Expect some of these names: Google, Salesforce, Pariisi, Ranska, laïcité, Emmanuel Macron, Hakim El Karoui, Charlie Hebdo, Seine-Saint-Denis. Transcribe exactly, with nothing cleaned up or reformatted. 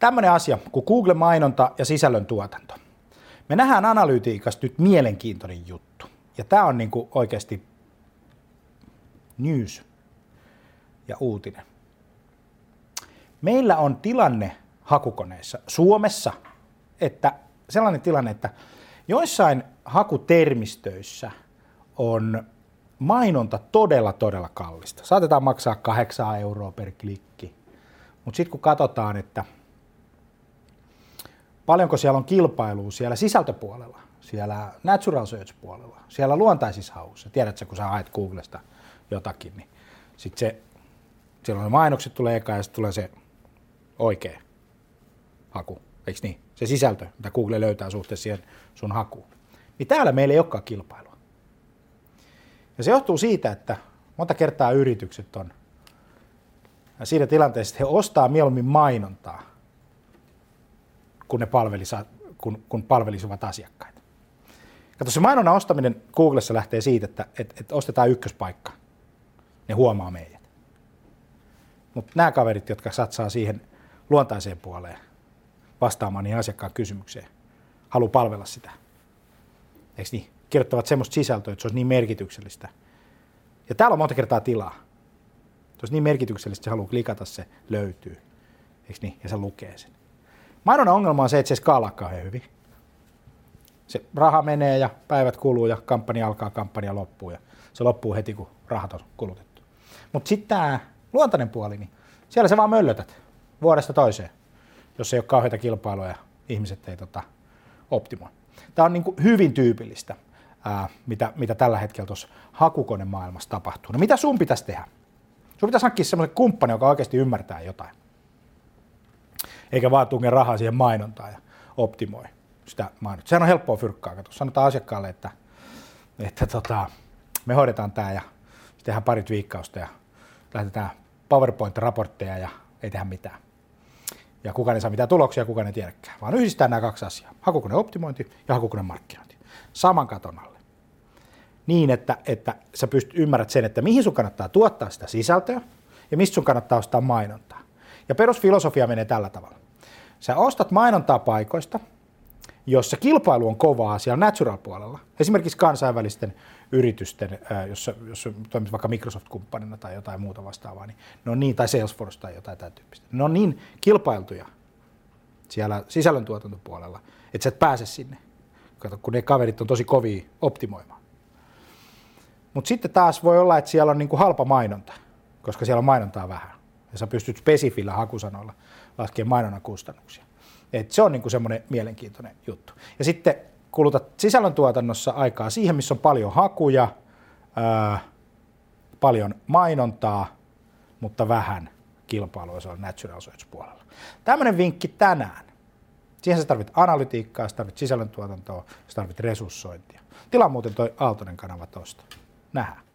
tämmöinen asia kuin Google-mainonta ja sisällön tuotanto. Me nähdään analytiikasta nyt mielenkiintoinen juttu. Ja tämä on niinku oikeasti news ja uutinen. Meillä on tilanne hakukoneissa Suomessa, että sellainen tilanne, että joissain hakutermistöissä on mainonta todella, todella kallista. Saatetaan maksaa kahdeksan euroa per klikki, mutta sitten kun katsotaan, että paljonko siellä on kilpailua siellä sisältöpuolella, siellä natural search-puolella, siellä luontaisishaussa. Tiedätkö, kun sä haet Googlesta jotakin, niin sitten se, silloin ne mainokset tulee eka ja sitten tulee se oikea haku, eikö niin? Se sisältö, mitä Google löytää suhteessa siihen sun hakuun. Niin täällä meillä ei olekaan kilpailua. Ja se johtuu siitä, että monta kertaa yritykset on siinä tilanteessa, että he ostaa mieluummin mainontaa, kun ne palvelisivat, kun, kun palvelisivat asiakkaita. Kato, se mainonnan ostaminen Googlessa lähtee siitä, että et, et ostetaan ykköspaikka. Ne huomaa meidät. Mutta nämä kaverit, jotka satsaa siihen luontaiseen puoleen vastaamaan niihin asiakkaan kysymykseen, haluaa palvella sitä. Eikö niin? Kirjoittavat semmoista sisältöä, että se olisi niin merkityksellistä. Ja täällä on monta kertaa tilaa. Se olisi niin merkityksellistä, että se haluaa klikata, se löytyy. Eikö niin? Ja se lukee sen. Mainonnan ongelma on se, että se ei skaalaa kauhean hyvin. Se raha menee ja päivät kuluu ja kampanja alkaa, kampanja loppuu ja se loppuu heti, kun rahat on kulutettu. Mutta sitten tämä luontainen puoli, niin siellä se vaan möllötät vuodesta toiseen, jos ei ole kauheita kilpailua ja ihmiset ei tota, optimoi. Tämä on niin kuin hyvin tyypillistä, ää, mitä, mitä tällä hetkellä tuossa hakukonemaailmassa tapahtuu. No mitä sun pitäisi tehdä? Sun pitäisi hankkia semmoisen kumppanin, joka oikeasti ymmärtää jotain. Eikä vaan tunge rahaa siihen mainontaan ja optimoi sitä mainontaa. Sehän on helppoa fyrkkaa. Katso. Sanotaan asiakkaalle, että, että tota, me hoidetaan tämä ja tehdään pari viikkausta ja lähetetään PowerPoint-raportteja ja ei tehdä mitään. Ja kukaan ei saa mitään tuloksia, kukaan ei tiedäkään. Vaan yhdistetään nämä kaksi asiaa. Hakukoneoptimointi ja hakukonemarkkinointi. Saman katon alle. Niin, että, että sä pystyt ymmärrät sen, että mihin sun kannattaa tuottaa sitä sisältöä ja mistä sun kannattaa ostaa mainontaa. Ja perusfilosofia menee tällä tavalla. Sä ostat mainontaa paikoista, jossa kilpailu on kovaa siellä natural-puolella. Esimerkiksi kansainvälisten yritysten, jos, jos toimit vaikka Microsoft-kumppanina tai jotain muuta vastaavaa, niin ne on niin, tai Salesforce tai jotain tämän tyyppistä. Ne on niin kilpailtuja siellä sisällöntuotantopuolella, että sä et pääse sinne, kun ne kaverit on tosi kovia optimoimaan. Mutta sitten taas voi olla, että siellä on niinku halpa mainonta, koska siellä on mainontaa vähän. Ja sä pystyt spesifillä hakusanoilla laskemaan mainonnan kustannuksia. Et se on niinku semmoinen mielenkiintoinen juttu. Ja sitten kulutat sisällöntuotannossa aikaa siihen, missä on paljon hakuja, ää, paljon mainontaa, mutta vähän kilpailua, se on natural search puolella. Tämmöinen vinkki tänään. Siihen sä tarvit analytiikkaa, sä tarvit sisällöntuotantoa, sä tarvit resurssointia. Tilaa muuten toi Aaltonen kanava tosta. Nähdään.